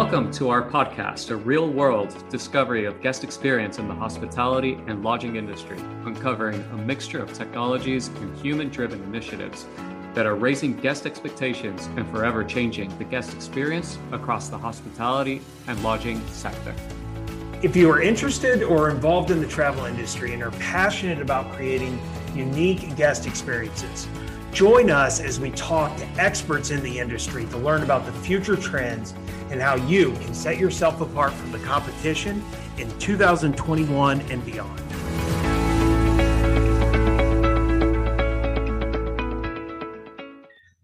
Welcome to our podcast, a real-world discovery of guest experience in the hospitality and lodging industry, uncovering a mixture of technologies and human-driven initiatives that are raising guest expectations and forever changing the guest experience across the hospitality and lodging sector. If you are interested or involved in the travel industry and are passionate about creating unique guest experiences, join us as we talk to experts in the industry to learn about the future trends and how you can set yourself apart from the competition in 2021 and beyond.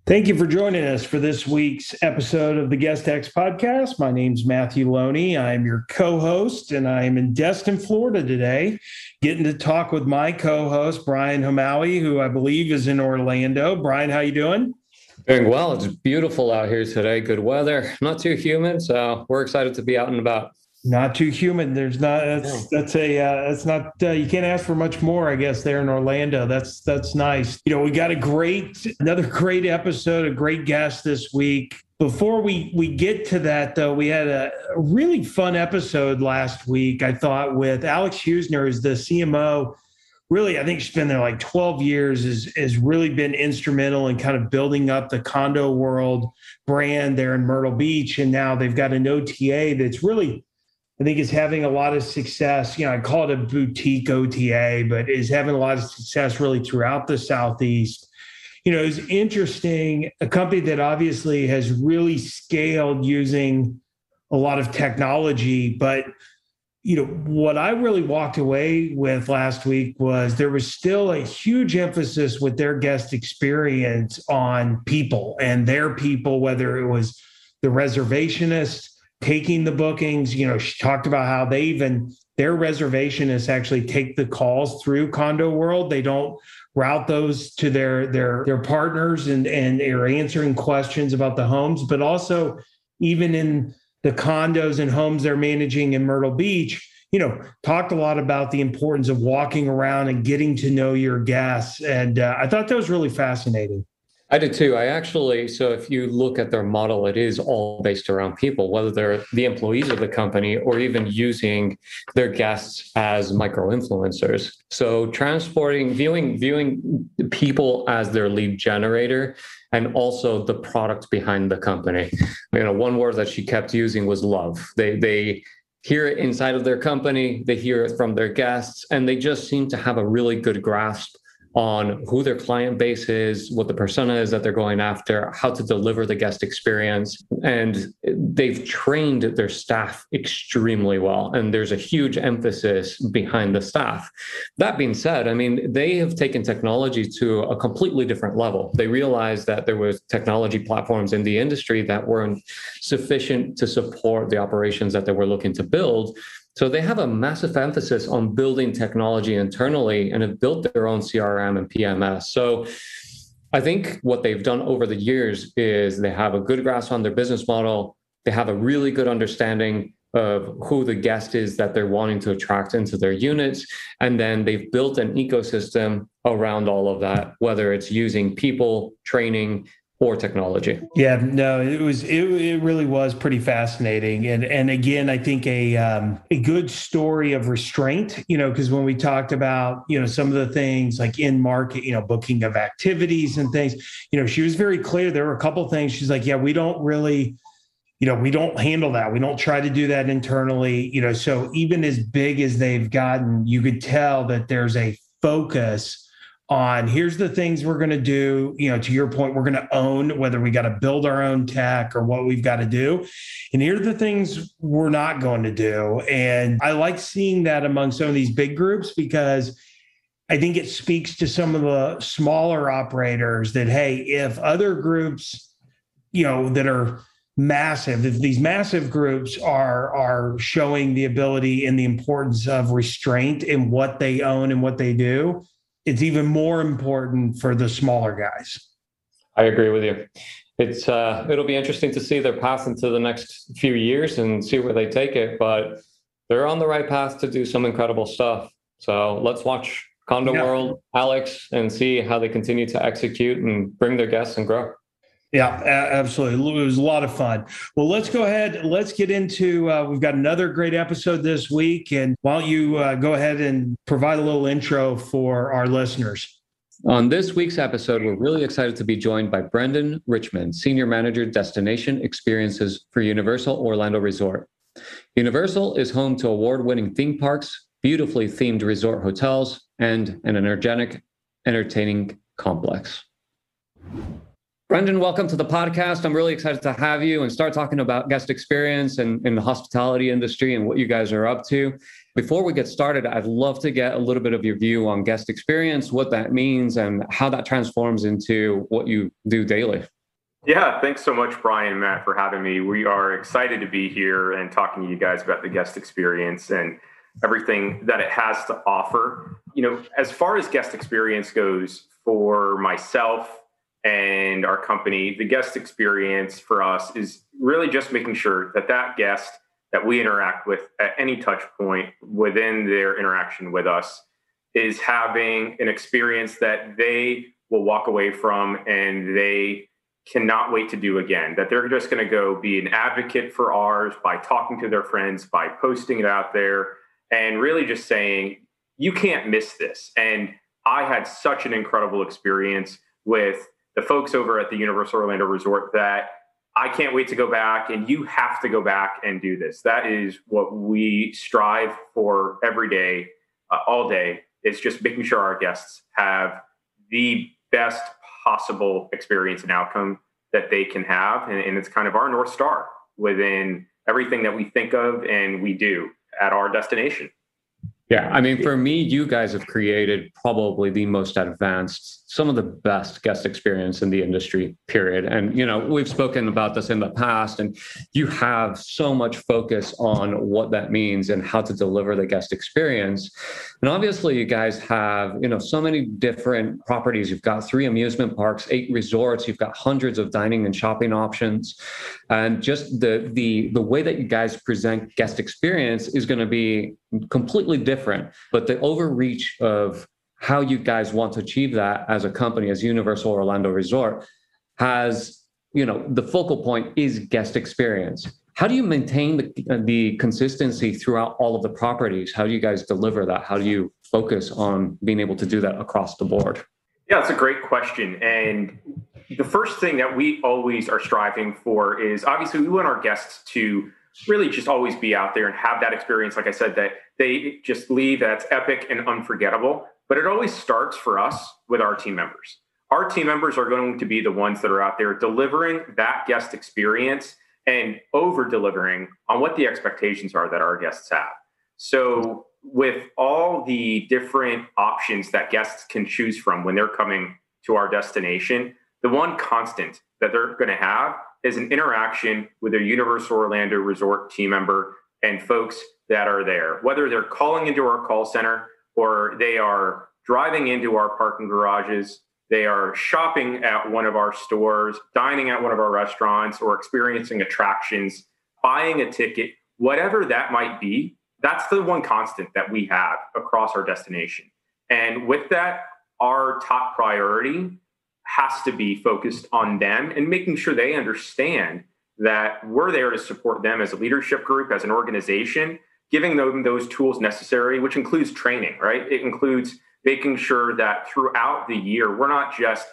Thank you for joining us for this week's episode of the GuestX Podcast. My name's Matthew Loney. I'm your co-host, and I'm in Destin, Florida today, getting to talk with my co-host, Brian Homawi, who I believe is in Orlando. Brian, how you doing? Doing well. It's beautiful out here today. Good weather. Not too humid, so we're excited to be out and about. Not too humid. There's not. That's not. You can't ask for much more, I guess. There in Orlando, that's nice. You know, we got another great episode, a great guest this week. Before we get to that, though, we had a really fun episode last week, I thought, with Alex Husner, who's the CMO. Really, I think she's been there like 12 years, has really been instrumental in kind of building up the Condo World brand there in Myrtle Beach. And now they've got an OTA that's really, I think, is having a lot of success. You know, I call it a boutique OTA, but is having a lot of success really throughout the Southeast. You know, it's interesting, a company that obviously has really scaled using a lot of technology, but you know, what I really walked away with last week was there was still a huge emphasis with their guest experience on people and their people, whether it was the reservationist taking the bookings. You know, she talked about how they even, their reservationists actually take the calls through Condo World. They don't route those to their partners and are answering questions about the homes, but also even in the condos and homes they're managing in Myrtle Beach, you know, talked a lot about the importance of walking around and getting to know your guests. And I thought that was really fascinating. I did too. So if you look at their model, it is all based around people, whether they're the employees of the company or even using their guests as micro-influencers. So transporting, viewing people as their lead generator, and also the product behind the company. You know, one word that she kept using was love. They hear it inside of their company, they hear it from their guests, and they just seem to have a really good grasp on who their client base is, what the persona is that they're going after, how to deliver the guest experience. And they've trained their staff extremely well. And there's a huge emphasis behind the staff. That being said, I mean, they have taken technology to a completely different level. They realized that there was technology platforms in the industry that weren't sufficient to support the operations that they were looking to build. So they have a massive emphasis on building technology internally and have built their own CRM and PMS. So I think what they've done over the years is they have a good grasp on their business model. They have a really good understanding of who the guest is that they're wanting to attract into their units. And then they've built an ecosystem around all of that, whether it's using people, training, or technology. Yeah, no, it really was pretty fascinating. And again, I think a good story of restraint, you know, because when we talked about, you know, some of the things like in market, you know, booking of activities and things, you know, she was very clear. There were a couple of things. She's like, yeah, we don't really, you know, we don't handle that. We don't try to do that internally, you know, so even as big as they've gotten, you could tell that there's a focus on here's the things we're going to do, you know, to your point, we're going to own whether we got to build our own tech or what we've got to do. And here are the things we're not going to do. And I like seeing that among some of these big groups, because I think it speaks to some of the smaller operators that, hey, if other groups, you know, that are massive, if these massive groups are showing the ability and the importance of restraint in what they own and what they do, it's even more important for the smaller guys. I agree with you. It's it'll be interesting to see their path into the next few years and see where they take it, but they're on the right path to do some incredible stuff. So let's watch Condo World, Alex, and see how they continue to execute and bring their guests and grow. Yeah, absolutely. It was a lot of fun. Well, let's go ahead. Let's get into, we've got another great episode this week. And why don't you go ahead and provide a little intro for our listeners? On this week's episode, we're really excited to be joined by Brendan Richmond, Senior Manager Destination Experiences for Universal Orlando Resort. Universal is home to award-winning theme parks, beautifully themed resort hotels, and an energetic, entertaining complex. Brendan, welcome to the podcast. I'm really excited to have you and start talking about guest experience and the hospitality industry and what you guys are up to. Before we get started, I'd love to get a little bit of your view on guest experience, what that means, and how that transforms into what you do daily. Yeah, thanks so much, Brian and Matt, for having me. We are excited to be here and talking to you guys about the guest experience and everything that it has to offer. You know, as far as guest experience goes, for myself and our company, the guest experience for us is really just making sure that that guest that we interact with at any touch point within their interaction with us is having an experience that they will walk away from and they cannot wait to do again, that they're just going to go be an advocate for ours by talking to their friends, by posting it out there, and really just saying, you can't miss this. And I had such an incredible experience with the folks over at the Universal Orlando Resort that I can't wait to go back, and you have to go back and do this. That is what we strive for every day, all day. It's just making sure our guests have the best possible experience and outcome that they can have. And it's kind of our North Star within everything that we think of and we do at our destination. Yeah, I mean, for me, you guys have created probably the most advanced, some of the best guest experience in the industry, period. And, you know, we've spoken about this in the past, and you have so much focus on what that means and how to deliver the guest experience. And obviously, you guys have, you know, so many different properties. You've got 3 amusement parks, 8 resorts. You've got hundreds of dining and shopping options. And just the way that you guys present guest experience is going to be completely different, but the overreach of how you guys want to achieve that as a company, as Universal Orlando Resort, has, you know, the focal point is guest experience. How do you maintain the consistency throughout all of the properties? How do you guys deliver that? How do you focus on being able to do that across the board? Yeah, it's a great question. And the first thing that we always are striving for is, obviously, we want our guests to really just always be out there and have that experience, like I said, that they just leave that's epic and unforgettable. But it always starts for us with our team members. Our team members are going to be the ones that are out there delivering that guest experience and over-delivering on what the expectations are that our guests have. So with all the different options that guests can choose from when they're coming to our destination, the one constant that they're going to have is an interaction with a Universal Orlando Resort team member and folks that are there, whether they're calling into our call center or they are driving into our parking garages, they are shopping at one of our stores, dining at one of our restaurants, or experiencing attractions, buying a ticket, whatever that might be. That's the one constant that we have across our destination. And with that, our top priority has to be focused on them and making sure they understand that we're there to support them as a leadership group, as an organization, giving them those tools necessary, which includes training, right? It includes making sure that throughout the year, we're not just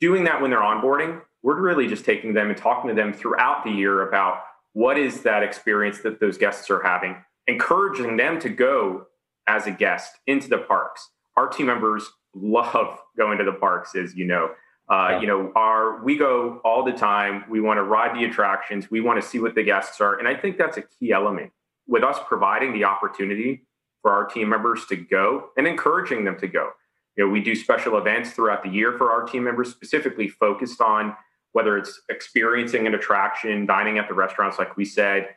doing that when they're onboarding. We're really just taking them and talking to them throughout the year about what is that experience that those guests are having, encouraging them to go as a guest into the parks. Our team members love going to the parks, as you know. We go all the time. We want to ride the attractions. We want to see what the guests are. And I think that's a key element with us providing the opportunity for our team members to go and encouraging them to go. You know, we do special events throughout the year for our team members, specifically focused on whether it's experiencing an attraction, dining at the restaurants, like we said.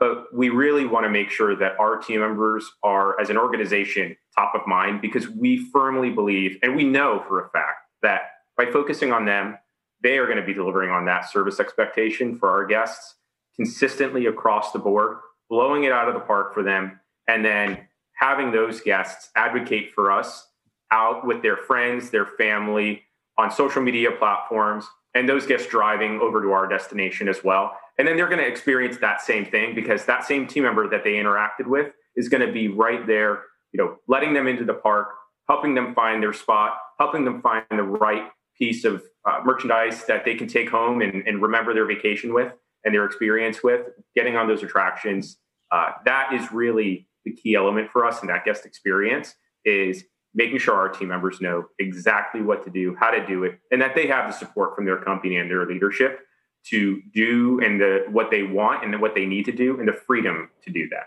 But we really want to make sure that our team members are, as an organization, top of mind, because we firmly believe, and we know for a fact, that by focusing on them, they are going to be delivering on that service expectation for our guests consistently across the board, blowing it out of the park for them, and then having those guests advocate for us out with their friends, their family, on social media platforms, and those guests driving over to our destination as well. And then they're going to experience that same thing, because that same team member that they interacted with is going to be right there, you know, letting them into the park, helping them find their spot, helping them find the right piece of merchandise that they can take home and remember their vacation with and their experience with, getting on those attractions. That is really the key element for us in that guest experience, is making sure our team members know exactly what to do, how to do it, and that they have the support from their company and their leadership to do and what they want and what they need to do and the freedom to do that.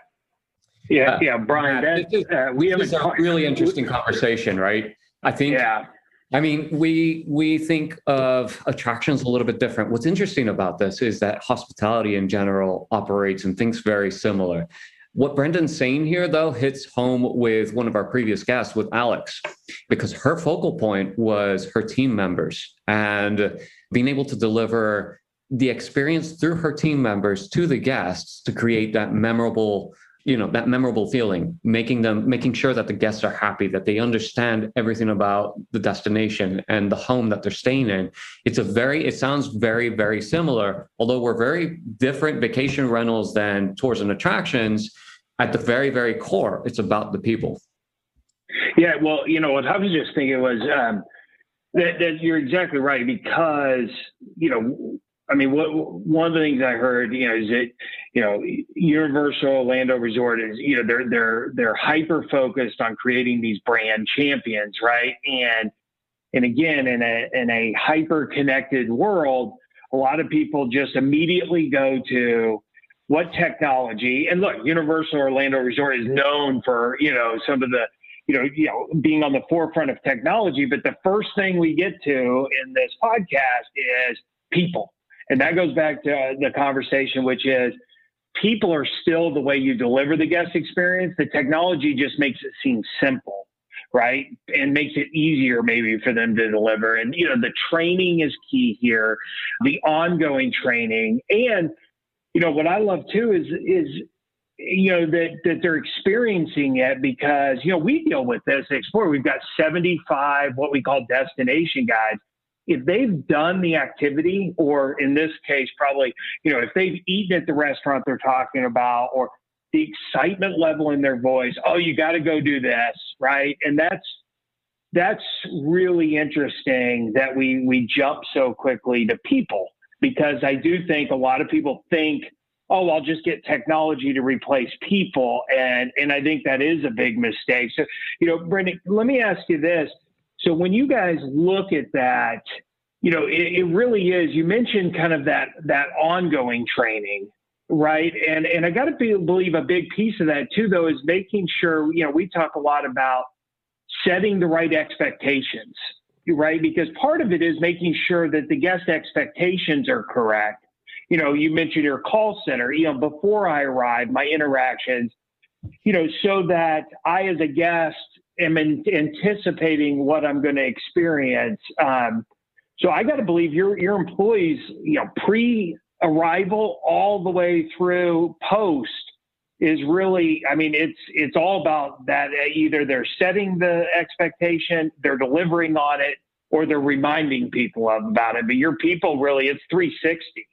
Yeah, Brian, this is a really interesting conversation, right? I think, I mean, we think of attractions a little bit different. What's interesting about this is that hospitality in general operates and thinks very similar. What Brendan's saying here, though, hits home with one of our previous guests, with Alex, because her focal point was her team members and being able to deliver the experience through her team members to the guests to create that memorable, you know, that memorable feeling, making sure that the guests are happy, that they understand everything about the destination and the home that they're staying in. It sounds very, very similar, although we're very different vacation rentals than tours and attractions. At the very, very core, it's about the people. Yeah, well, you know, what I was just thinking was that you're exactly right, because, you know, I mean, one of the things I heard, you know, is that, you know, Universal Orlando Resort is, you know, they're hyper focused on creating these brand champions, right? And again, in a hyper connected world, a lot of people just immediately go to what technology. And look, Universal Orlando Resort is known for, you know, some of the, you know, being on the forefront of technology. But the first thing we get to in this podcast is people. And that goes back to the conversation, which is people are still the way you deliver the guest experience. The technology just makes it seem simple, right? And makes it easier maybe for them to deliver. And, you know, the training is key here, the ongoing training. And, you know, what I love too is you know, that they're experiencing it, because, you know, we deal with this at Explore. We've got 75, what we call destination guides. If they've done the activity, or in this case, probably, you know, if they've eaten at the restaurant they're talking about, or the excitement level in their voice, oh, you got to go do this, right? And that's really interesting that we jump so quickly to people, because I do think a lot of people think, oh, I'll just get technology to replace people. And I think that is a big mistake. So, you know, Brendan, let me ask you this. So when you guys look at that, you know, it really is, you mentioned kind of that ongoing training, right? And I got to believe a big piece of that too, though, is making sure, you know, we talk a lot about setting the right expectations, right? Because part of it is making sure that the guest expectations are correct. You know, you mentioned your call center, you know, before I arrive, my interactions, you know, so that I, as a guest, am anticipating what I'm going to experience. So I got to believe your employees, you know, pre-arrival all the way through post is really, I mean, it's all about that. Either they're setting the expectation, they're delivering on it, or they're reminding people about it. But your people really, it's 360.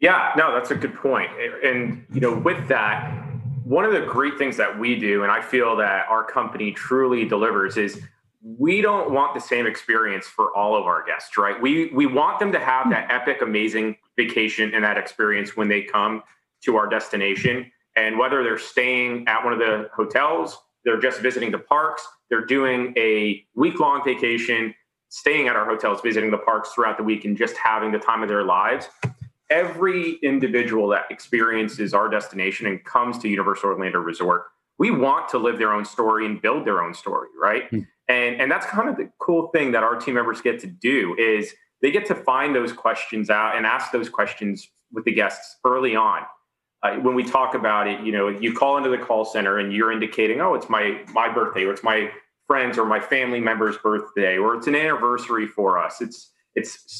Yeah, no, that's a good point. And, you know, with that, one of the great things that we do, and I feel that our company truly delivers, is we don't want the same experience for all of our guests, right? We want them to have that epic, amazing vacation and that experience when they come to our destination. And whether they're staying at one of the hotels, they're just visiting the parks, they're doing a week-long vacation, staying at our hotels, visiting the parks throughout the week, and just having the time of their lives. Every individual that experiences our destination and comes to Universal Orlando Resort, we want to live their own story and build their own story, right? Mm. And that's kind of the cool thing that our team members get to do, is they get to find those questions out and ask those questions with the guests early on. When we talk about it, you know, you call into the call center and you're indicating, oh, it's my birthday, or it's my friend's or my family member's birthday, or it's an anniversary for us. It's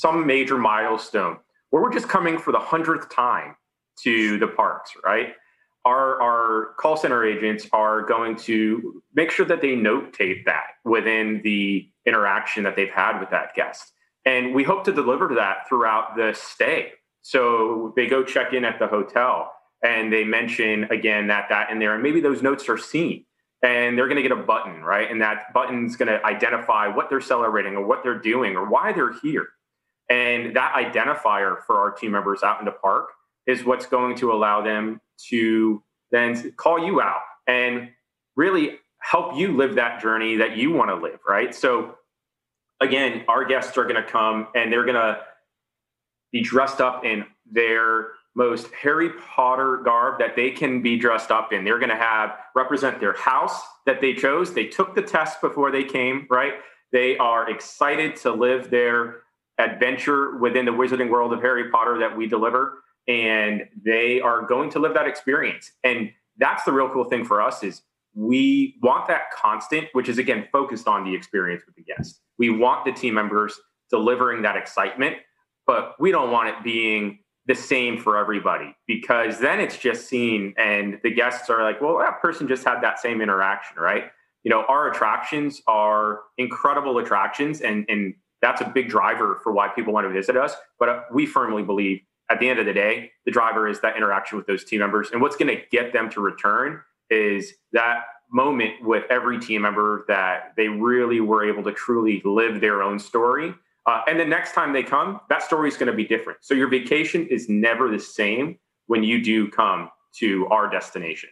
some major milestone, or we're just coming for the 100th time to the parks, right? Our call center agents are going to make sure that they notate that within the interaction that they've had with that guest. And we hope to deliver that throughout the stay. So they go check in at the hotel and they mention again that in there, and maybe those notes are seen and they're going to get a button, right? And that button's going to identify what they're celebrating or what they're doing or why they're here. And that identifier for our team members out in the park is what's going to allow them to then call you out and really help you live that journey that you want to live, right? So again, our guests are going to come and they're going to be dressed up in their most Harry Potter garb that they can be dressed up in. They're going to represent their house that they chose. They took the test before they came, right? They are excited to live their adventure within the Wizarding World of Harry Potter that we deliver. And they are going to live that experience. And that's the real cool thing for us is we want that constant, which is again, focused on the experience with the guests. We want the team members delivering that excitement, but we don't want it being the same for everybody, because then it's just seen and the guests are like, well, that person just had that same interaction, right? You know, our attractions are incredible attractions, and that's a big driver for why people want to visit us. But we firmly believe at the end of the day, the driver is that interaction with those team members. And what's going to get them to return is that moment with every team member that they really were able to truly live their own story. And the next time they come, that story is going to be different. So your vacation is never the same when you do come to our destination.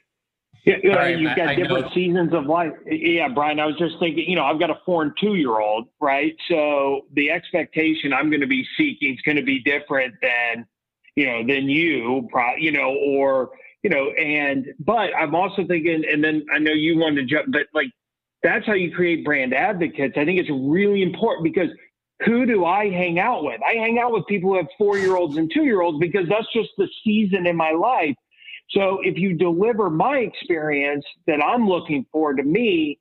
Yeah, right, you've got different seasons of life. Yeah, Brian, I was just thinking, you know, I've got a 4- and 2-year-old, right? So the expectation I'm going to be seeking is going to be different than you, but I'm also thinking, and then I know you wanted to jump, but like, that's how you create brand advocates. I think it's really important, because who do I hang out with? I hang out with people who have 4-year-olds and 2-year-olds, because that's just the season in my life. So if you deliver my experience that I'm looking for to me,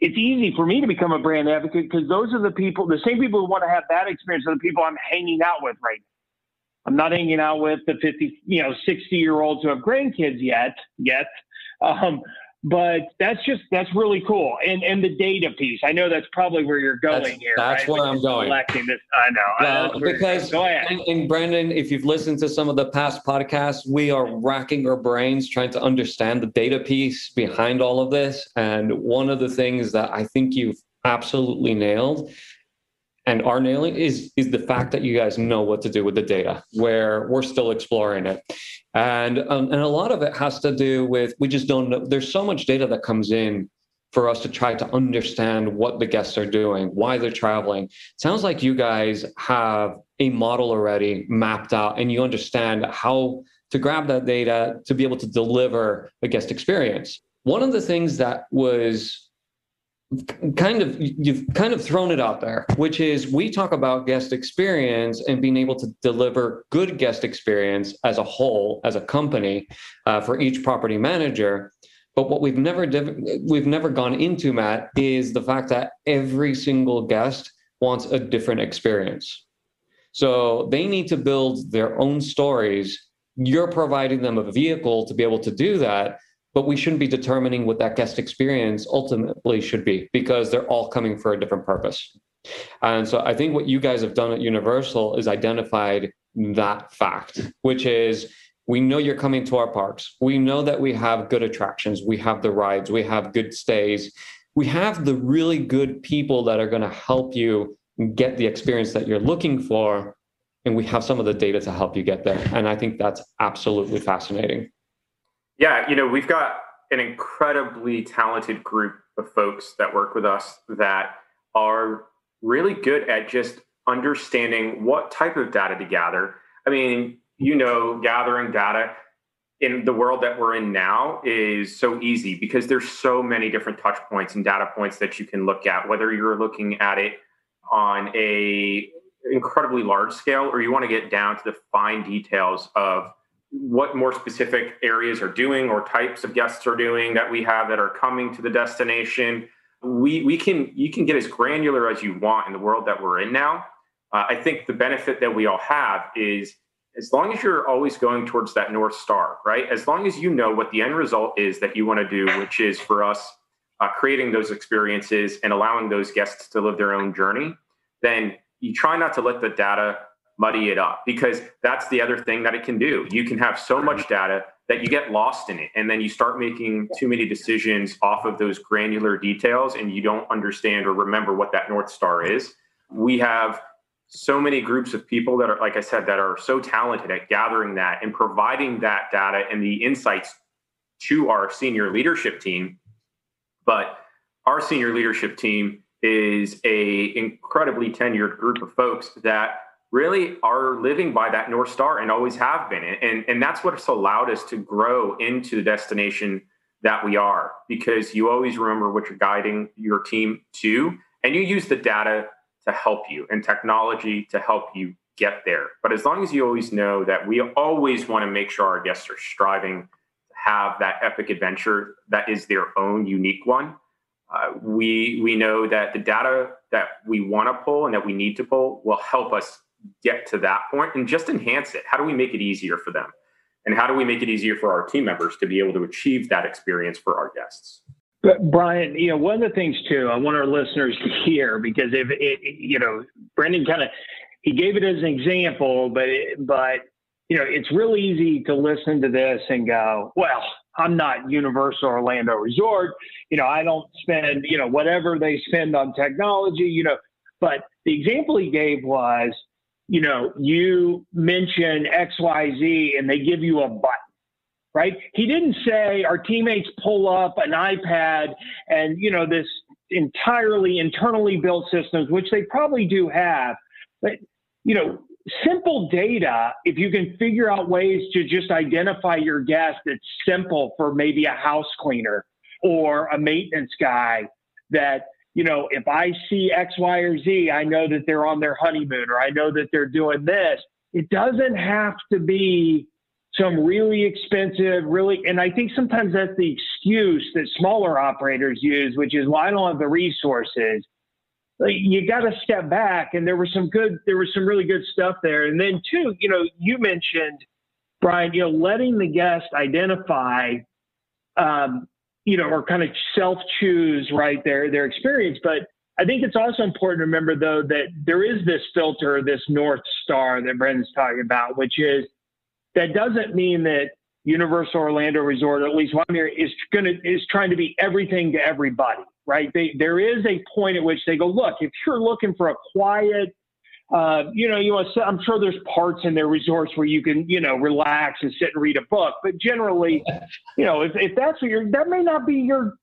it's easy for me to become a brand advocate, because those are the people, the same people who want to have that experience are the people I'm hanging out with right now. I'm not hanging out with the 60-year-olds who have grandkids yet. But that's really cool. And the data piece, I know that's probably where you're going here. That's where I'm going. I know. Well, because, go ahead. And Brendan, if you've listened to some of the past podcasts, we are racking our brains trying to understand the data piece behind all of this. And one of the things that I think you've absolutely nailed and are nailing is the fact that you guys know what to do with the data, where we're still exploring it. And a lot of it has to do with, we just don't know. There's so much data that comes in for us to try to understand what the guests are doing, why they're traveling. Sounds like you guys have a model already mapped out and you understand how to grab that data to be able to deliver a guest experience. One of the things that was you've thrown it out there, which is we talk about guest experience and being able to deliver good guest experience as a whole, as a company, for each property manager. But what we've never gone into, Matt, is the fact that every single guest wants a different experience. So they need to build their own stories. You're providing them a vehicle to be able to do that. But we shouldn't be determining what that guest experience ultimately should be, because they're all coming for a different purpose. And so I think what you guys have done at Universal is identified that fact, which is we know you're coming to our parks. We know that we have good attractions. We have the rides. We have good stays. We have the really good people that are going to help you get the experience that you're looking for. And we have some of the data to help you get there. And I think that's absolutely fascinating. Yeah, you know, we've got an incredibly talented group of folks that work with us that are really good at just understanding what type of data to gather. I mean, you know, gathering data in the world that we're in now is so easy, because there's so many different touch points and data points that you can look at, whether you're looking at it on a incredibly large scale or you want to get down to the fine details of what more specific areas are doing or types of guests are doing that we have that are coming to the destination. You can get as granular as you want in the world that we're in now. I think the benefit that we all have is, as long as you're always going towards that North Star, right? As long as you know what the end result is that you want to do, which is for us creating those experiences and allowing those guests to live their own journey, then you try not to let the data muddy it up, because that's the other thing that it can do. You can have so much data that you get lost in it, and then you start making too many decisions off of those granular details, and you don't understand or remember what that North Star is. We have so many groups of people that are, like I said, that are so talented at gathering that and providing that data and the insights to our senior leadership team. But our senior leadership team is a incredibly tenured group of folks that really are living by that North Star and always have been. And that's what's allowed us to grow into the destination that we are, because you always remember what you're guiding your team to, and you use the data to help you and technology to help you get there. But as long as you always know that we always want to make sure our guests are striving to have that epic adventure that is their own unique one, we know that the data that we want to pull and that we need to pull will help us get to that point and just enhance it. How do we make it easier for them? And how do we make it easier for our team members to be able to achieve that experience for our guests? But Brian, you know, one of the things too, I want our listeners to hear, because if it, you know, Brendan kind of, he gave it as an example, but you know, it's real easy to listen to this and go, well, I'm not Universal Orlando Resort. You know, I don't spend, you know, whatever they spend on technology, you know, but the example he gave was, you know, you mention XYZ and they give you a button, right? He didn't say our teammates pull up an iPad and, you know, this entirely internally built systems, which they probably do have, but, you know, simple data, if you can figure out ways to just identify your guest, that's simple for maybe a house cleaner or a maintenance guy, that, you know, if I see X, Y, or Z, I know that they're on their honeymoon, or I know that they're doing this. It doesn't have to be some really expensive, really, and I think sometimes that's the excuse that smaller operators use, which is, well, I don't have the resources. Like, you got to step back, and there was some really good stuff there. And then too, you know, you mentioned, Brian, you know, letting the guest identify, you know, or kind of self-choose, right, their experience. But I think it's also important to remember, though, that there is this filter, this North Star that Brendan's talking about, which is, that doesn't mean that Universal Orlando Resort, at least one year, is trying to be everything to everybody, right? There is a point at which they go, look, if you're looking for a quiet, you know, I'm sure there's parts in their resorts where you can, you know, relax and sit and read a book, but generally, you know, if that's what that may not be your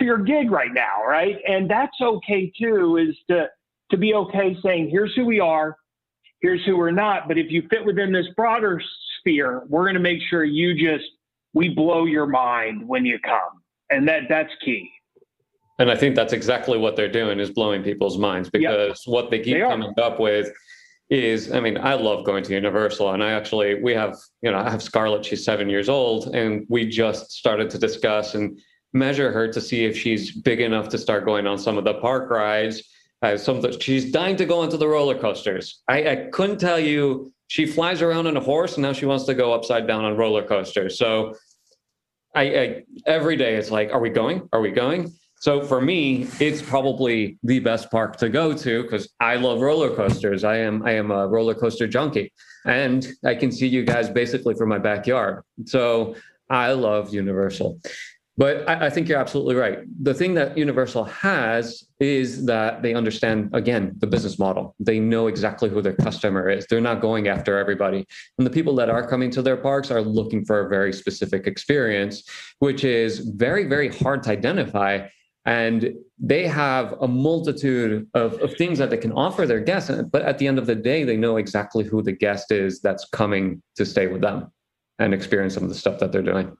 gig right now, right? And that's okay too, is to be okay saying, here's who we are, here's who we're not, but if you fit within this broader sphere, we're going to make sure we blow your mind when you come. And that's key. And I think that's exactly what they're doing, is blowing people's minds, because yep, what they keep coming up with is, I mean, I love going to Universal, and I have Scarlett, she's 7 years old, and we just started to discuss and measure her to see if she's big enough to start going on some of the park rides. She's dying to go onto the roller coasters. I couldn't tell you, she flies around on a horse and now she wants to go upside down on roller coasters. So I every day it's like, are we going? Are we going? So for me, it's probably the best park to go to, because I love roller coasters. I am a roller coaster junkie, and I can see you guys basically from my backyard. So I love Universal. But I think you're absolutely right. The thing that Universal has is that they understand, again, the business model. They know exactly who their customer is. They're not going after everybody. And the people that are coming to their parks are looking for a very specific experience, which is very, very hard to identify. And they have a multitude of things that they can offer their guests. But at the end of the day, they know exactly who the guest is that's coming to stay with them and experience some of the stuff that they're doing.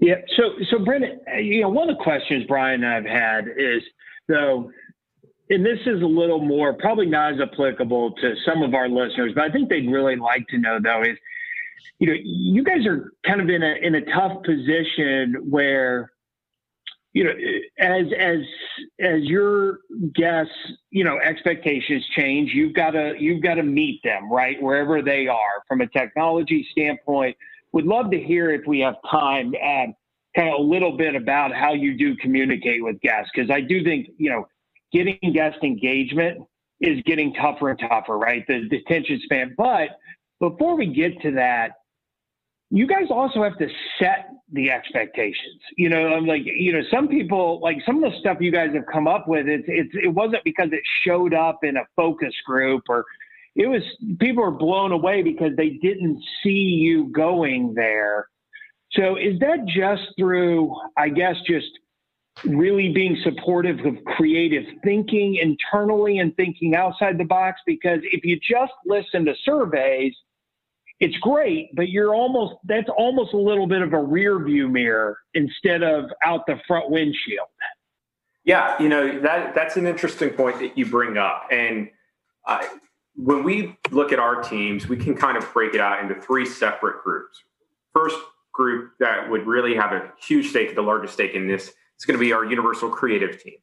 Yeah. So Brendan, you know, one of the questions Brian and I've had is, though, and this is a little more, probably not as applicable to some of our listeners, but I think they'd really like to know, though, is, you know, you guys are kind of in a tough position where, you know, as your guests, you know, expectations change, you've got to meet them, right? Wherever they are from a technology standpoint. Would love to hear, if we have time, kind of a little bit about how you do communicate with guests, because I do think, you know, getting guest engagement is getting tougher and tougher, right? The attention span. But before we get to that, you guys also have to set the expectations. You know, I'm like, you know, some people, like some of the stuff you guys have come up with, it wasn't because it showed up in a focus group, or it was, people were blown away because they didn't see you going there. So is that just through, I guess, just really being supportive of creative thinking internally and thinking outside the box? Because if you just listen to surveys, it's great, but that's almost a little bit of a rear view mirror instead of out the front windshield. Yeah. You know, that's an interesting point that you bring up. And when we look at our teams, we can kind of break it out into three separate groups. First group that would really have a huge stake, the largest stake in this, it's going to be our Universal Creative team.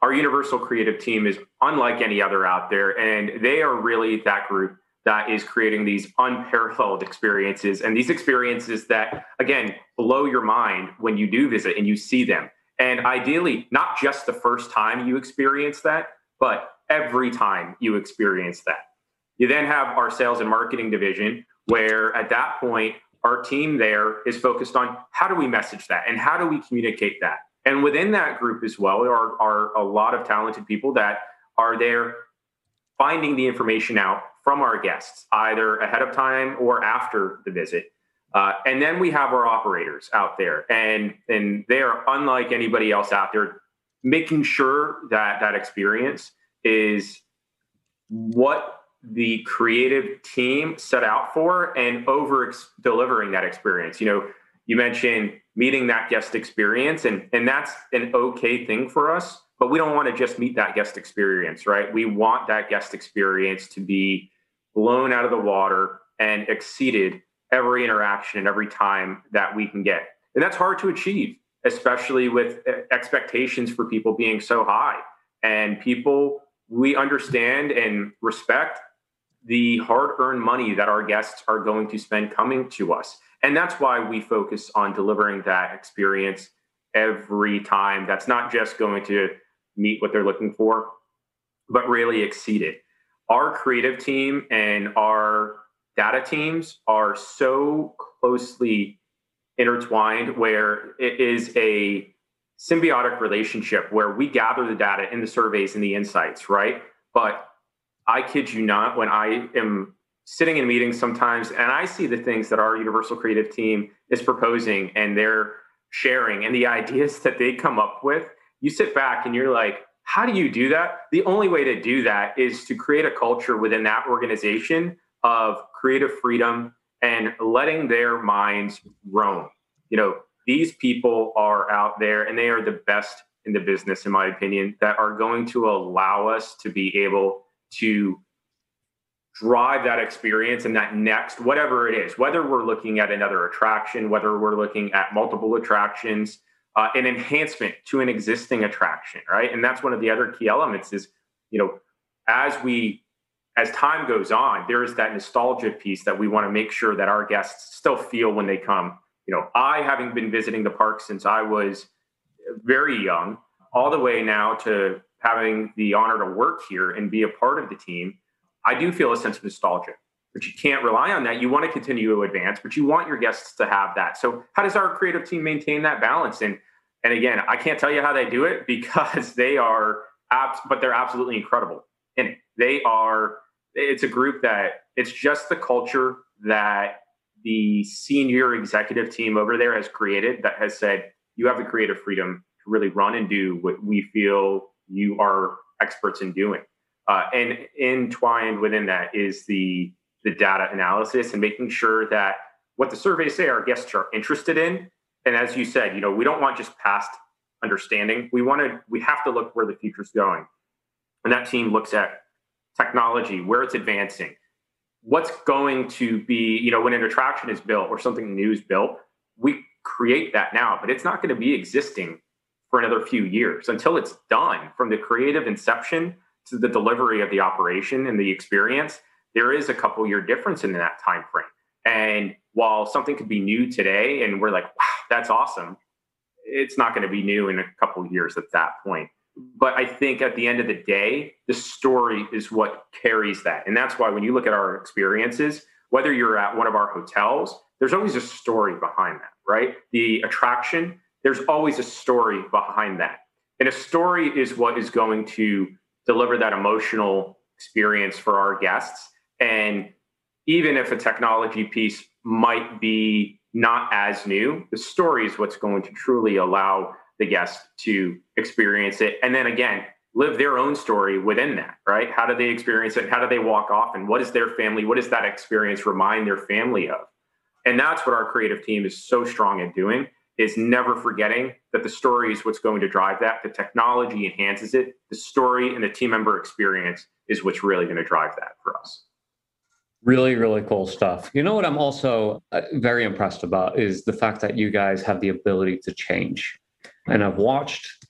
Our Universal Creative team is unlike any other out there, and they are really that group that is creating these unparalleled experiences, and these experiences that, again, blow your mind when you do visit and you see them. And ideally, not just the first time you experience that, but every time you experience that. You then have our sales and marketing division, where at that point, our team there is focused on how do we message that and how do we communicate that. And within that group as well, there are a lot of talented people that are there finding the information out from our guests, either ahead of time or after the visit. And then we have our operators out there, and they are unlike anybody else out there, making sure that that experience is what the creative team set out for and over delivering that experience. You know, you mentioned meeting that guest experience, and that's an okay thing for us, but we don't want to just meet that guest experience, right? We want that guest experience to be blown out of the water and exceeded every interaction and every time that we can get. And that's hard to achieve, especially with expectations for people being so high. And people, we understand and respect the hard-earned money that our guests are going to spend coming to us. And that's why we focus on delivering that experience every time. That's not just going to meet what they're looking for, but really exceed it. Our creative team and our data teams are so closely intertwined, where it is a symbiotic relationship where we gather the data and the surveys and the insights, right? But I kid you not, when I am sitting in meetings sometimes and I see the things that our Universal Creative team is proposing and they're sharing and the ideas that they come up with, you sit back and you're like, how do you do that? The only way to do that is to create a culture within that organization of creative freedom and letting their minds roam. You know, these people are out there and they are the best in the business, in my opinion, that are going to allow us to be able to drive that experience and that next, whatever it is, whether we're looking at another attraction, whether we're looking at multiple attractions, an enhancement to an existing attraction, right? And that's one of the other key elements is, you know, as time goes on, there is that nostalgia piece that we want to make sure that our guests still feel when they come. You know, I, having been visiting the park since I was very young, all the way now to having the honor to work here and be a part of the team, I do feel a sense of nostalgia, but you can't rely on that. You want to continue to advance, but you want your guests to have that. So how does our creative team maintain that balance? And again, I can't tell you how they do it because they are, but they're absolutely incredible in it. It's a group that it's just the culture that the senior executive team over there has created that has said, you have the creative freedom to really run and do what we feel you are experts in doing. And entwined within that is the data analysis and making sure that what the surveys say our guests are interested in. And as you said, you know, we don't want just past understanding. We have to look where the future's going. And that team looks at technology, where it's advancing, what's going to be, you know, when an attraction is built or something new is built, we create that now, but it's not going to be existing for another few years until it's done. From the creative inception to the delivery of the operation and the experience, there is a couple year difference in that time frame. And while something could be new today and we're like, wow, that's awesome, it's not going to be new in a couple years at that point. But I think at the end of the day, the story is what carries that. And that's why when you look at our experiences, whether you're at one of our hotels, there's always a story behind that, right? The attraction, there's always a story behind that. And a story is what is going to deliver that emotional experience for our guests. And even if a technology piece might be not as new, the story is what's going to truly allow the guest to experience it. And then again, live their own story within that, right? How do they experience it? How do they walk off? And what is their family? What does that experience remind their family of? And that's what our creative team is so strong at doing, is never forgetting that the story is what's going to drive that. The technology enhances it. The story and the team member experience is what's really going to drive that for us. Really, really cool stuff. You know what I'm also very impressed about is the fact that you guys have the ability to change. And I've watched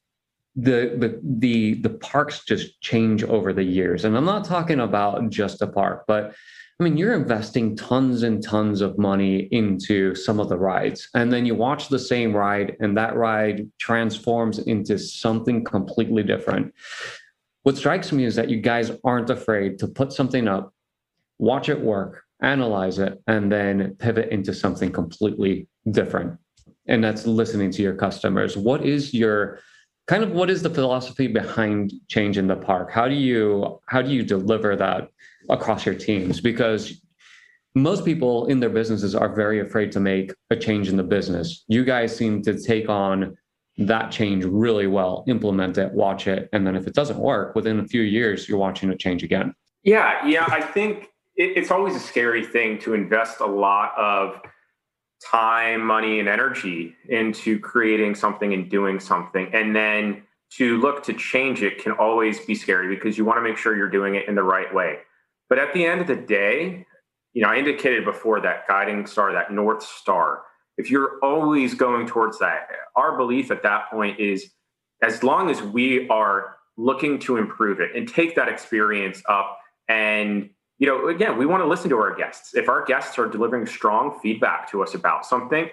the parks just change over the years. And I'm not talking about just a park, but I mean, you're investing tons and tons of money into some of the rides. And then you watch the same ride and that ride transforms into something completely different. What strikes me is that you guys aren't afraid to put something up, watch it work, analyze it, and then pivot into something completely different. And that's listening to your customers. What is your kind of, what is the philosophy behind change in the park? How do you deliver that across your teams? Because most people in their businesses are very afraid to make a change in the business. You guys seem to take on that change really well, implement it, watch it. And then if it doesn't work, within a few years, you're watching it change again. Yeah. I think it's always a scary thing to invest a lot of time, money, and energy into creating something and doing something. And then to look to change it can always be scary because you want to make sure you're doing it in the right way. But at the end of the day, you know, I indicated before that guiding star, that North Star, if you're always going towards that, our belief at that point is as long as we are looking to improve it and take that experience up and, you know, again, we want to listen to our guests. If our guests are delivering strong feedback to us about something,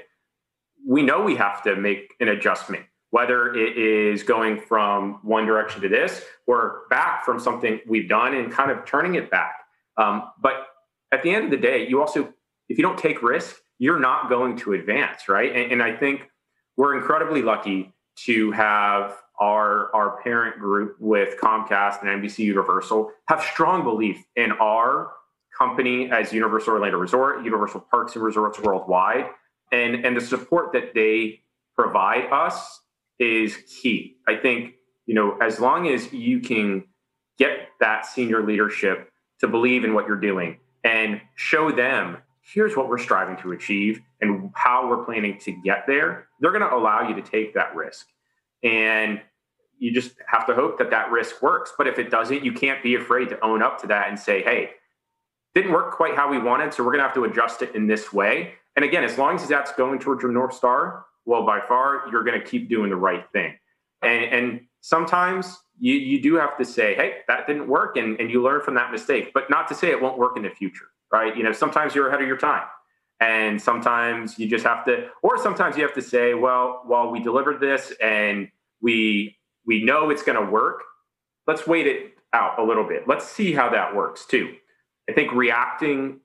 we know we have to make an adjustment, whether it is going from one direction to this or back from something we've done and kind of turning it back. But at the end of the day, you also, if you don't take risk, you're not going to advance, right? And I think we're incredibly lucky to have our parent group with Comcast and NBC Universal have strong belief in our company as Universal Orlando Resort, Universal Parks and Resorts worldwide. And the support that they provide us is key. I think, you know, as long as you can get that senior leadership to believe in what you're doing and show them, here's what we're striving to achieve and how we're planning to get there, they're going to allow you to take that risk. And you just have to hope that that risk works. But if it doesn't, you can't be afraid to own up to that and say, hey, didn't work quite how we wanted, so we're going to have to adjust it in this way. And again, as long as that's going towards your North Star, well, by far, you're going to keep doing the right thing. And sometimes you do have to say, hey, that didn't work, and you learn from that mistake. But not to say it won't work in the future, right? You know, sometimes you're ahead of your time. And sometimes you just have to, or sometimes you have to say, well, while we delivered this and we know it's going to work, let's wait it out a little bit. Let's see how that works too. I think overreacting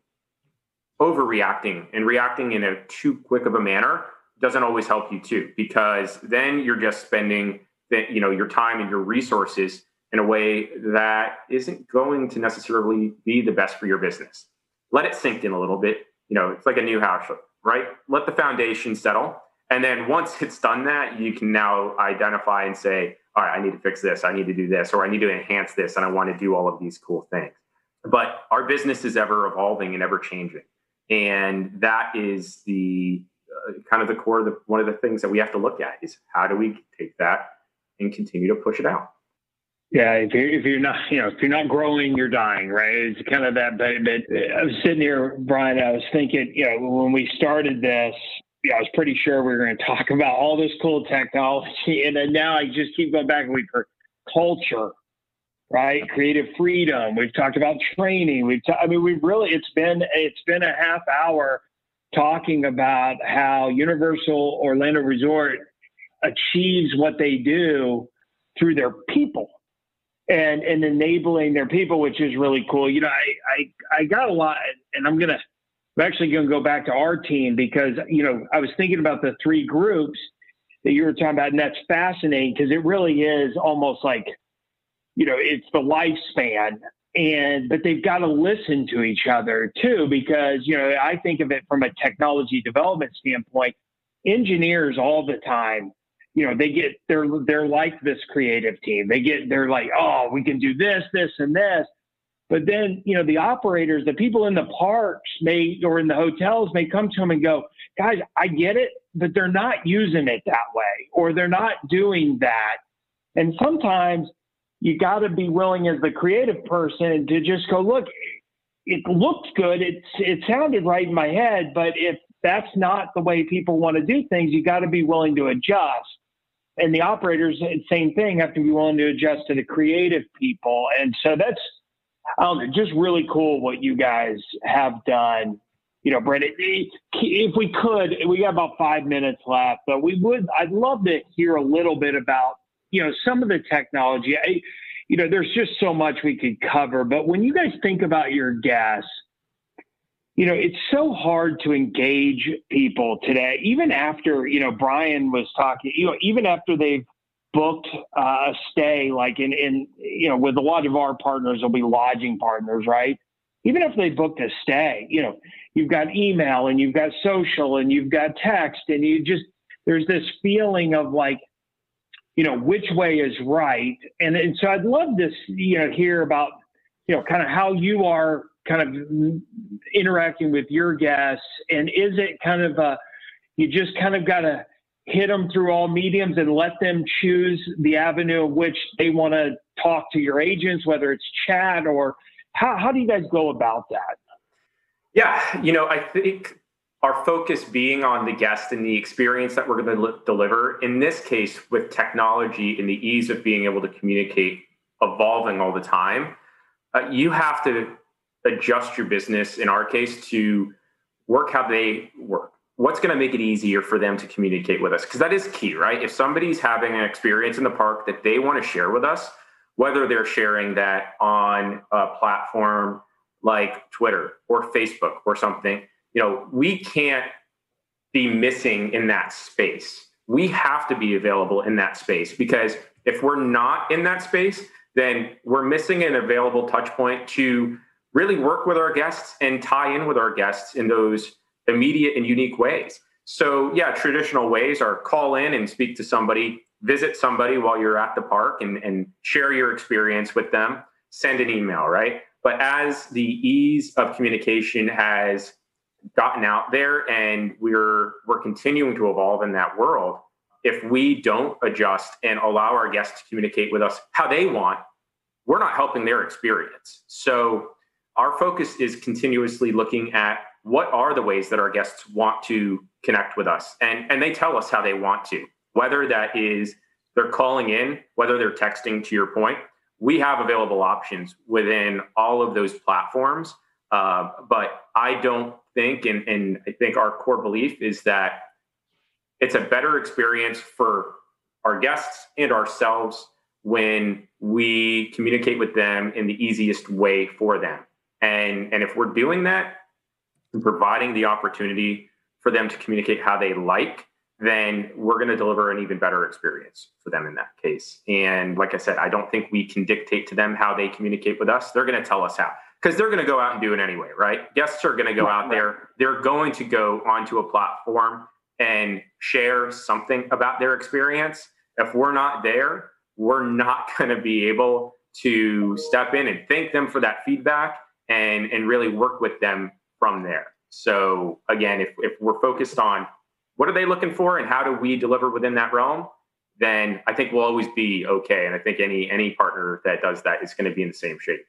and reacting in a too quick of a manner doesn't always help you too, because then you're just spending your time and your resources in a way that isn't going to necessarily be the best for your business. Let it sink in a little bit. You know, it's like a new house, right? Let the foundation settle. And then once it's done that, you can now identify and say, all right, I need to fix this. I need to do this, or I need to enhance this. And I want to do all of these cool things. But our business is ever evolving and ever changing. And that is the kind of the core of one of the things that we have to look at is how do we take that and continue to push it out? Yeah, if you're not growing, you're dying, right? It's kind of that. But I was sitting here, Brian. I was thinking, you know, when we started this, I was pretty sure we were going to talk about all this cool technology, and then now I just keep going back. We culture, right? Creative freedom. We've talked about training. It's been a half hour talking about how Universal Orlando Resort achieves what they do through their people and enabling their people, which is really cool. You know, I got a lot, and I'm actually going to go back to our team because, you know, I was thinking about the three groups that you were talking about, and that's fascinating because it really is almost like, you know, it's the lifespan, but they've got to listen to each other too, because, you know, I think of it from a technology development standpoint, engineers all the time, you know, they're like this creative team. They're like, oh, we can do this, this, and this. But then, you know, the operators, the people in the parks or in the hotels may come to them and go, guys, I get it, but they're not using it that way, or they're not doing that. And sometimes you got to be willing as the creative person to just go, look, it looks good. It sounded right in my head, but if that's not the way people want to do things, you got to be willing to adjust. And the operators, same thing, have to be willing to adjust to the creative people. And so that's, I don't know, just really cool what you guys have done. You know, Brent, if we could, we got about 5 minutes left, but I'd love to hear a little bit about, you know, some of the technology. You know, there's just so much we could cover, but when you guys think about your guests, you know, it's so hard to engage people today, even after, you know, Brian was talking, you know, even after they've booked a stay, like in, you know, with a lot of our partners, they'll be lodging partners, right? Even if they booked a stay, you know, you've got email and you've got social and you've got text, and there's this feeling of like, you know, which way is right. And so I'd love to, you know, hear about, you know, kind of how you are kind of interacting with your guests. And is it kind of you just kind of got to hit them through all mediums and let them choose the avenue in which they want to talk to your agents, whether it's chat or how do you guys go about that? Yeah, you know, I think our focus being on the guest and the experience that we're going to deliver, in this case with technology and the ease of being able to communicate evolving all the time, you have to adjust your business, in our case, to work how they work. What's going to make it easier for them to communicate with us? Because that is key, right? If somebody's having an experience in the park that they want to share with us, whether they're sharing that on a platform like Twitter or Facebook or something, you know, we can't be missing in that space. We have to be available in that space, because if we're not in that space, then we're missing an available touch point to really work with our guests and tie in with our guests in those immediate and unique ways. So yeah, traditional ways are call in and speak to somebody, visit somebody while you're at the park and share your experience with them, send an email, right? But as the ease of communication has gotten out there and we're continuing to evolve in that world, if we don't adjust and allow our guests to communicate with us how they want, we're not helping their experience. So our focus is continuously looking at what are the ways that our guests want to connect with us. And they tell us how they want to, whether that is they're calling in, whether they're texting, to your point. We have available options within all of those platforms. But I don't think, and I think our core belief is that it's a better experience for our guests and ourselves when we communicate with them in the easiest way for them. And if we're doing that, providing the opportunity for them to communicate how they like, then we're going to deliver an even better experience for them in that case. And like I said, I don't think we can dictate to them how they communicate with us. They're going to tell us how, because they're going to go out and do it anyway, right? Guests are going to go out there. They're going to go onto a platform and share something about their experience. If we're not there, we're not going to be able to step in and thank them for that feedback and really work with them from there. So again, if we're focused on what are they looking for and how do we deliver within that realm, then I think we'll always be okay. And I think any partner that does that is going to be in the same shape.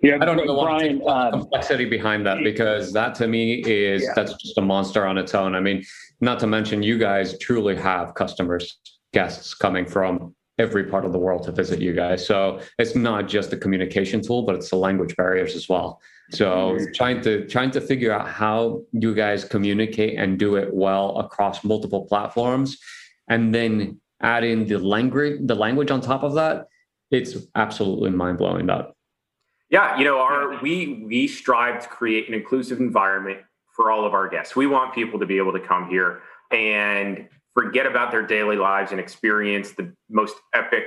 Yeah, I don't know the complexity behind that, because that to me is, that's just a monster on its own. I mean, not to mention you guys truly have customers, guests coming from every part of the world to visit you guys. So it's not just the communication tool, but it's the language barriers as well. So trying to figure out how you guys communicate and do it well across multiple platforms, and then add in the language on top of that, it's absolutely mind-blowing that. Yeah, we strive to create an inclusive environment for all of our guests. We want people to be able to come here and forget about their daily lives and experience the most epic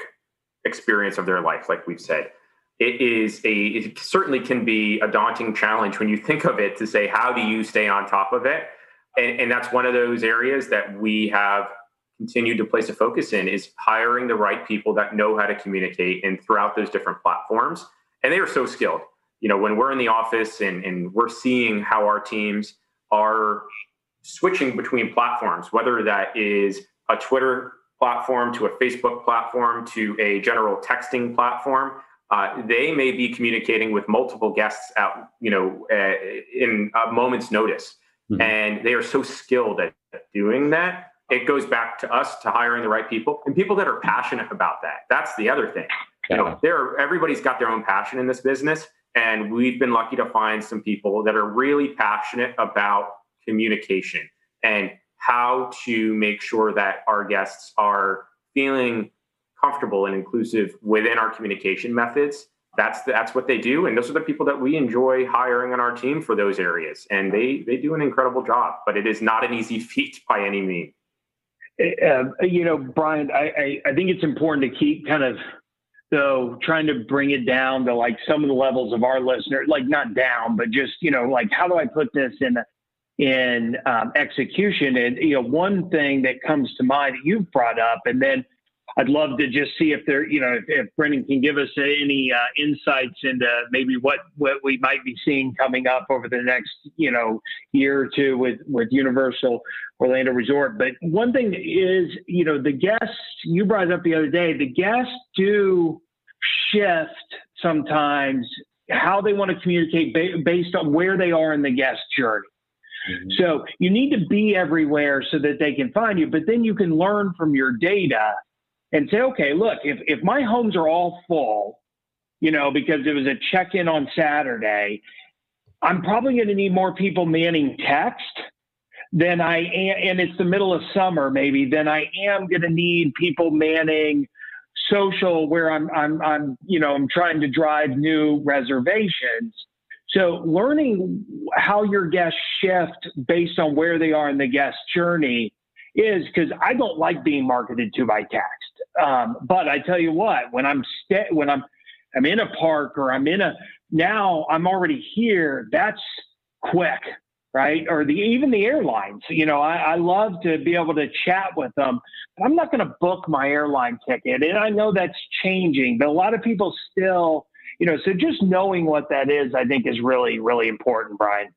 experience of their life, like we've said. It certainly can be a daunting challenge when you think of it, to say, how do you stay on top of it? And that's one of those areas that we have continued to place a focus in, is hiring the right people that know how to communicate and throughout those different platforms. And they are so skilled. When we're in the office and we're seeing how our teams are switching between platforms, whether that is a Twitter platform to a Facebook platform to a general texting platform, they may be communicating with multiple guests at in a moment's notice. Mm-hmm. And they are so skilled at doing that. It goes back to us, to hiring the right people and people that are passionate about that. That's the other thing. Yeah. Everybody's got their own passion in this business. And we've been lucky to find some people that are really passionate about communication and how to make sure that our guests are feeling comfortable and inclusive within our communication methods. That's what they do. And those are the people that we enjoy hiring on our team for those areas. And they do an incredible job, but it is not an easy feat by any means. Brian, I think it's important to keep trying to bring it down to like some of the levels of our listener, like not down, but just, how do I put this in execution? And, one thing that comes to mind that you've brought up, and then I'd love to just see if there, if Brendan can give us any insights into maybe what we might be seeing coming up over the next, year or two with Universal Orlando Resort. But one thing is, the guests, you brought it up the other day, the guests do shift sometimes how they want to communicate based on where they are in the guest journey. Mm-hmm. So you need to be everywhere so that they can find you, but then you can learn from your data and say, okay, look, if my homes are all full, because it was a check-in on Saturday, I'm probably going to need more people manning text than I am, and it's the middle of summer maybe, than I am going to need people manning social where I'm trying to drive new reservations. So learning how your guests shift based on where they are in the guest journey is, because I don't like being marketed to by text. But I tell you what, when I'm in a park or now I'm already here, that's quick, right? Or even the airlines, I love to be able to chat with them, but I'm not going to book my airline ticket. And I know that's changing, but a lot of people still, so just knowing what that is, I think is really, really important, Brian.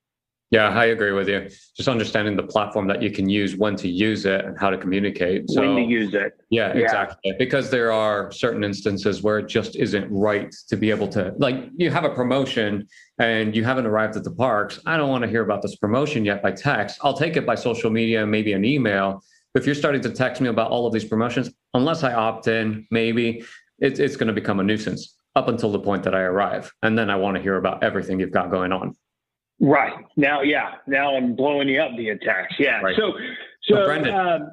Yeah, I agree with you. Just understanding the platform that you can use, when to use it and how to communicate. So, when to use it. Yeah, exactly. Because there are certain instances where it just isn't right to be able to, like you have a promotion and you haven't arrived at the parks. I don't want to hear about this promotion yet by text. I'll take it by social media, maybe an email. But if you're starting to text me about all of these promotions, unless I opt in, maybe it's going to become a nuisance up until the point that I arrive. And then I want to hear about everything you've got going on. Right now, yeah. Now I'm blowing you up via text. Yeah. Right. So Brendan,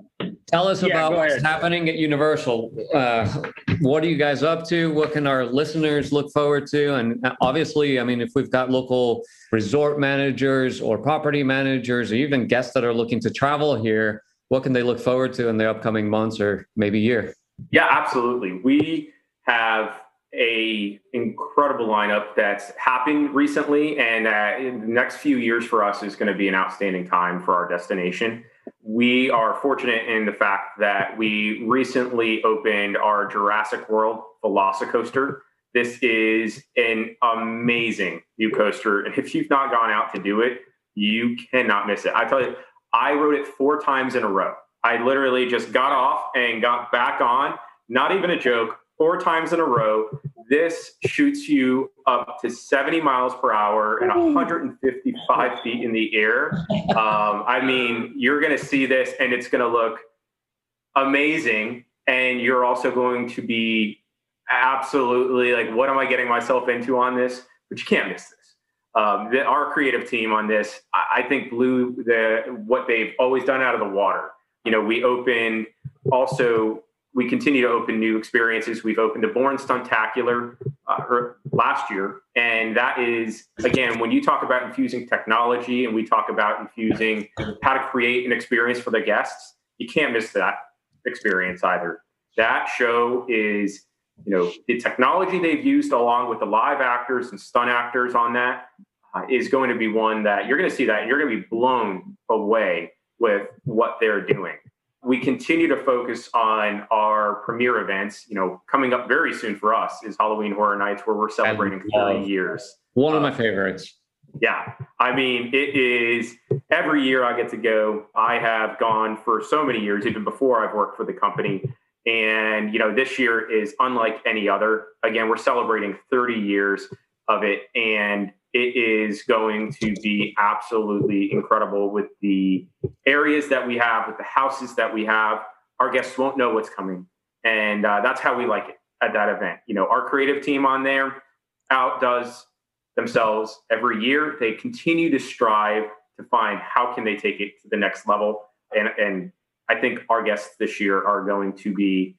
tell us about what's happening at Universal. What are you guys up to? What can our listeners look forward to? And obviously, if we've got local resort managers or property managers, or even guests that are looking to travel here, what can they look forward to in the upcoming months or maybe year? Yeah, absolutely. We have a incredible lineup that's happened recently, and in the next few years for us is going to be an outstanding time for our destination. We are fortunate in the fact that we recently opened our Jurassic World Velocicoaster. This is an amazing new coaster, and if you've not gone out to do it, you cannot miss it. I tell you, I rode it 4 times in a row. I literally just got off and got back on. Not even a joke. 4 times in a row. This shoots you up to 70 miles per hour and 155 feet in the air. You're going to see this and it's going to look amazing. And you're also going to be absolutely like, what am I getting myself into on this? But you can't miss this. Our creative team on this, I think blew what they've always done out of the water. We opened also we continue to open new experiences. We've opened the Bourne Stuntacular last year. And that is, again, when you talk about infusing technology and we talk about infusing how to create an experience for the guests, you can't miss that experience either. That show is, you know, the technology they've used along with the live actors and stunt actors on that is going to be one that you're going to see that and you're going to be blown away with what they're doing. We continue to focus on our premier events. You know, coming up very soon for us is Halloween Horror Nights, where we're celebrating 30 years. One of my favorites. Yeah. I mean, it is every year I get to go. I have gone for so many years, even before I've worked for the company. And, you know, this year is unlike any other. Again, we're celebrating 30 years of it. And it is going to be absolutely incredible with the areas that we have, with the houses that we have. Our guests won't know what's coming. And that's how we like it at that event. You know, our creative team on there outdoes themselves every year. They continue to strive to find how can they take it to the next level. And I think our guests this year are going to be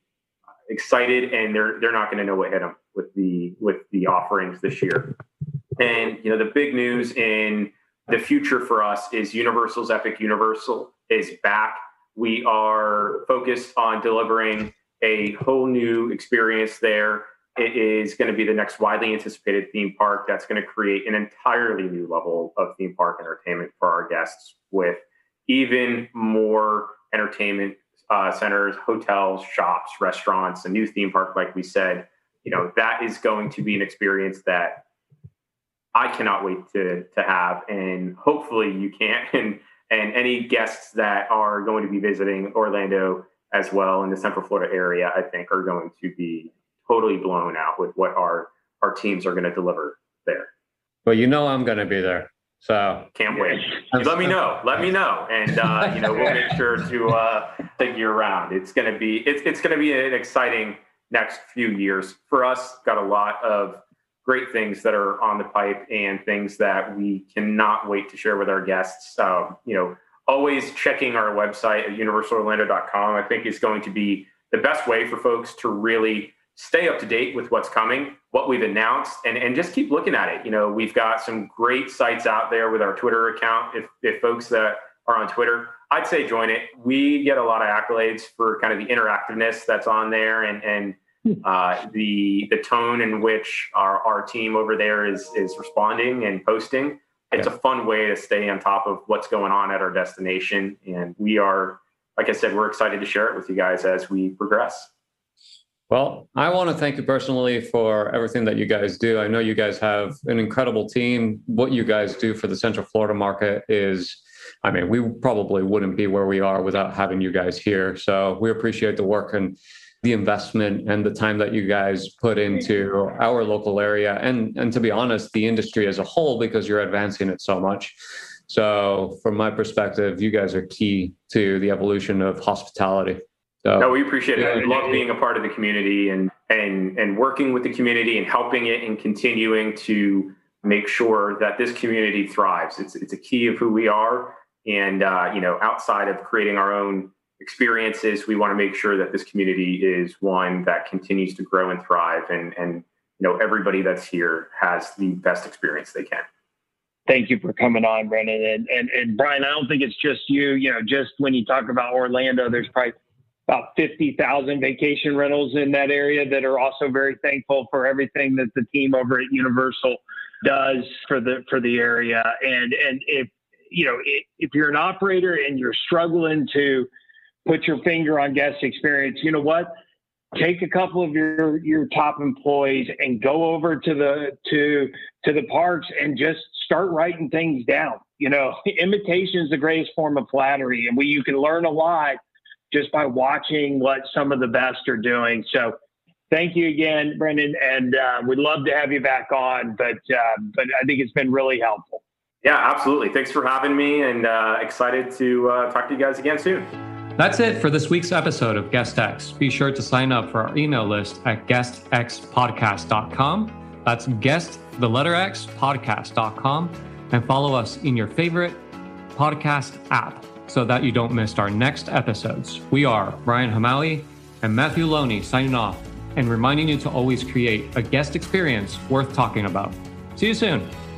excited, and they're not going to know what hit them with the offerings this year. And, you know, the big news in the future for us is Universal's Epic Universal is back. We are focused on delivering a whole new experience there. It is going to be the next widely anticipated theme park that's going to create an entirely new level of theme park entertainment for our guests, with even more entertainment centers, hotels, shops, restaurants, a new theme park, like we said. You know, that is going to be an experience that I cannot wait to have, and hopefully you can. And any guests that are going to be visiting Orlando as well in the Central Florida area, I think, are going to be totally blown out with what our teams are going to deliver there. Well, you know, I'm going to be there, so can't wait. Let me know, and you know, we'll make sure to take you around. It's going to be an exciting next few years for us. Got a lot of great things that are on the pipe and things that we cannot wait to share with our guests. You know, always checking our website at UniversalOrlando.com, I think, is going to be the best way for folks to really stay up to date with what's coming, what we've announced, and just keep looking at it. You know, we've got some great sites out there with our Twitter account. If folks that are on Twitter, I'd say join it. We get a lot of accolades for kind of the interactiveness that's on there and the tone in which our team over there is responding and posting. It's a fun way to stay on top of what's going on at our destination. And we are, like I said, we're excited to share it with you guys as we progress. Well, I want to thank you personally for everything that you guys do. I know you guys have an incredible team. What you guys do for the Central Florida market is, I mean, we probably wouldn't be where we are without having you guys here. So we appreciate the work and the investment and the time that you guys put into our local area and to be honest, the industry as a whole, because you're advancing it so much. So from my perspective, you guys are key to the evolution of hospitality. So, no, we appreciate it. We love being a part of the community and working with the community and helping it and continuing to make sure that this community thrives. It's a key of who we are. And, you know, outside of creating our own experiences, we want to make sure that this community is one that continues to grow and thrive. And you know, everybody that's here has the best experience they can. Thank you for coming on, Brendan. And Brian, I don't think it's just you. You know, just when you talk about Orlando, there's probably about 50,000 vacation rentals in that area that are also very thankful for everything that the team over at Universal does for the area. And if, you know, if you're an operator and you're struggling to put your finger on guest experience, you know what? Take a couple of your top employees and go over to the parks and just start writing things down. You know, imitation is the greatest form of flattery, and you can learn a lot just by watching what some of the best are doing. So thank you again, Brendan, and we'd love to have you back on, but I think it's been really helpful. Yeah, absolutely. Thanks for having me, and excited to talk to you guys again soon. That's it for this week's episode of GuestX. Be sure to sign up for our email list at guestxpodcast.com. That's guestxpodcast.com. And follow us in your favorite podcast app so that you don't miss our next episodes. We are Brian Hamaly, and Matthew Loney signing off and reminding you to always create a guest experience worth talking about. See you soon.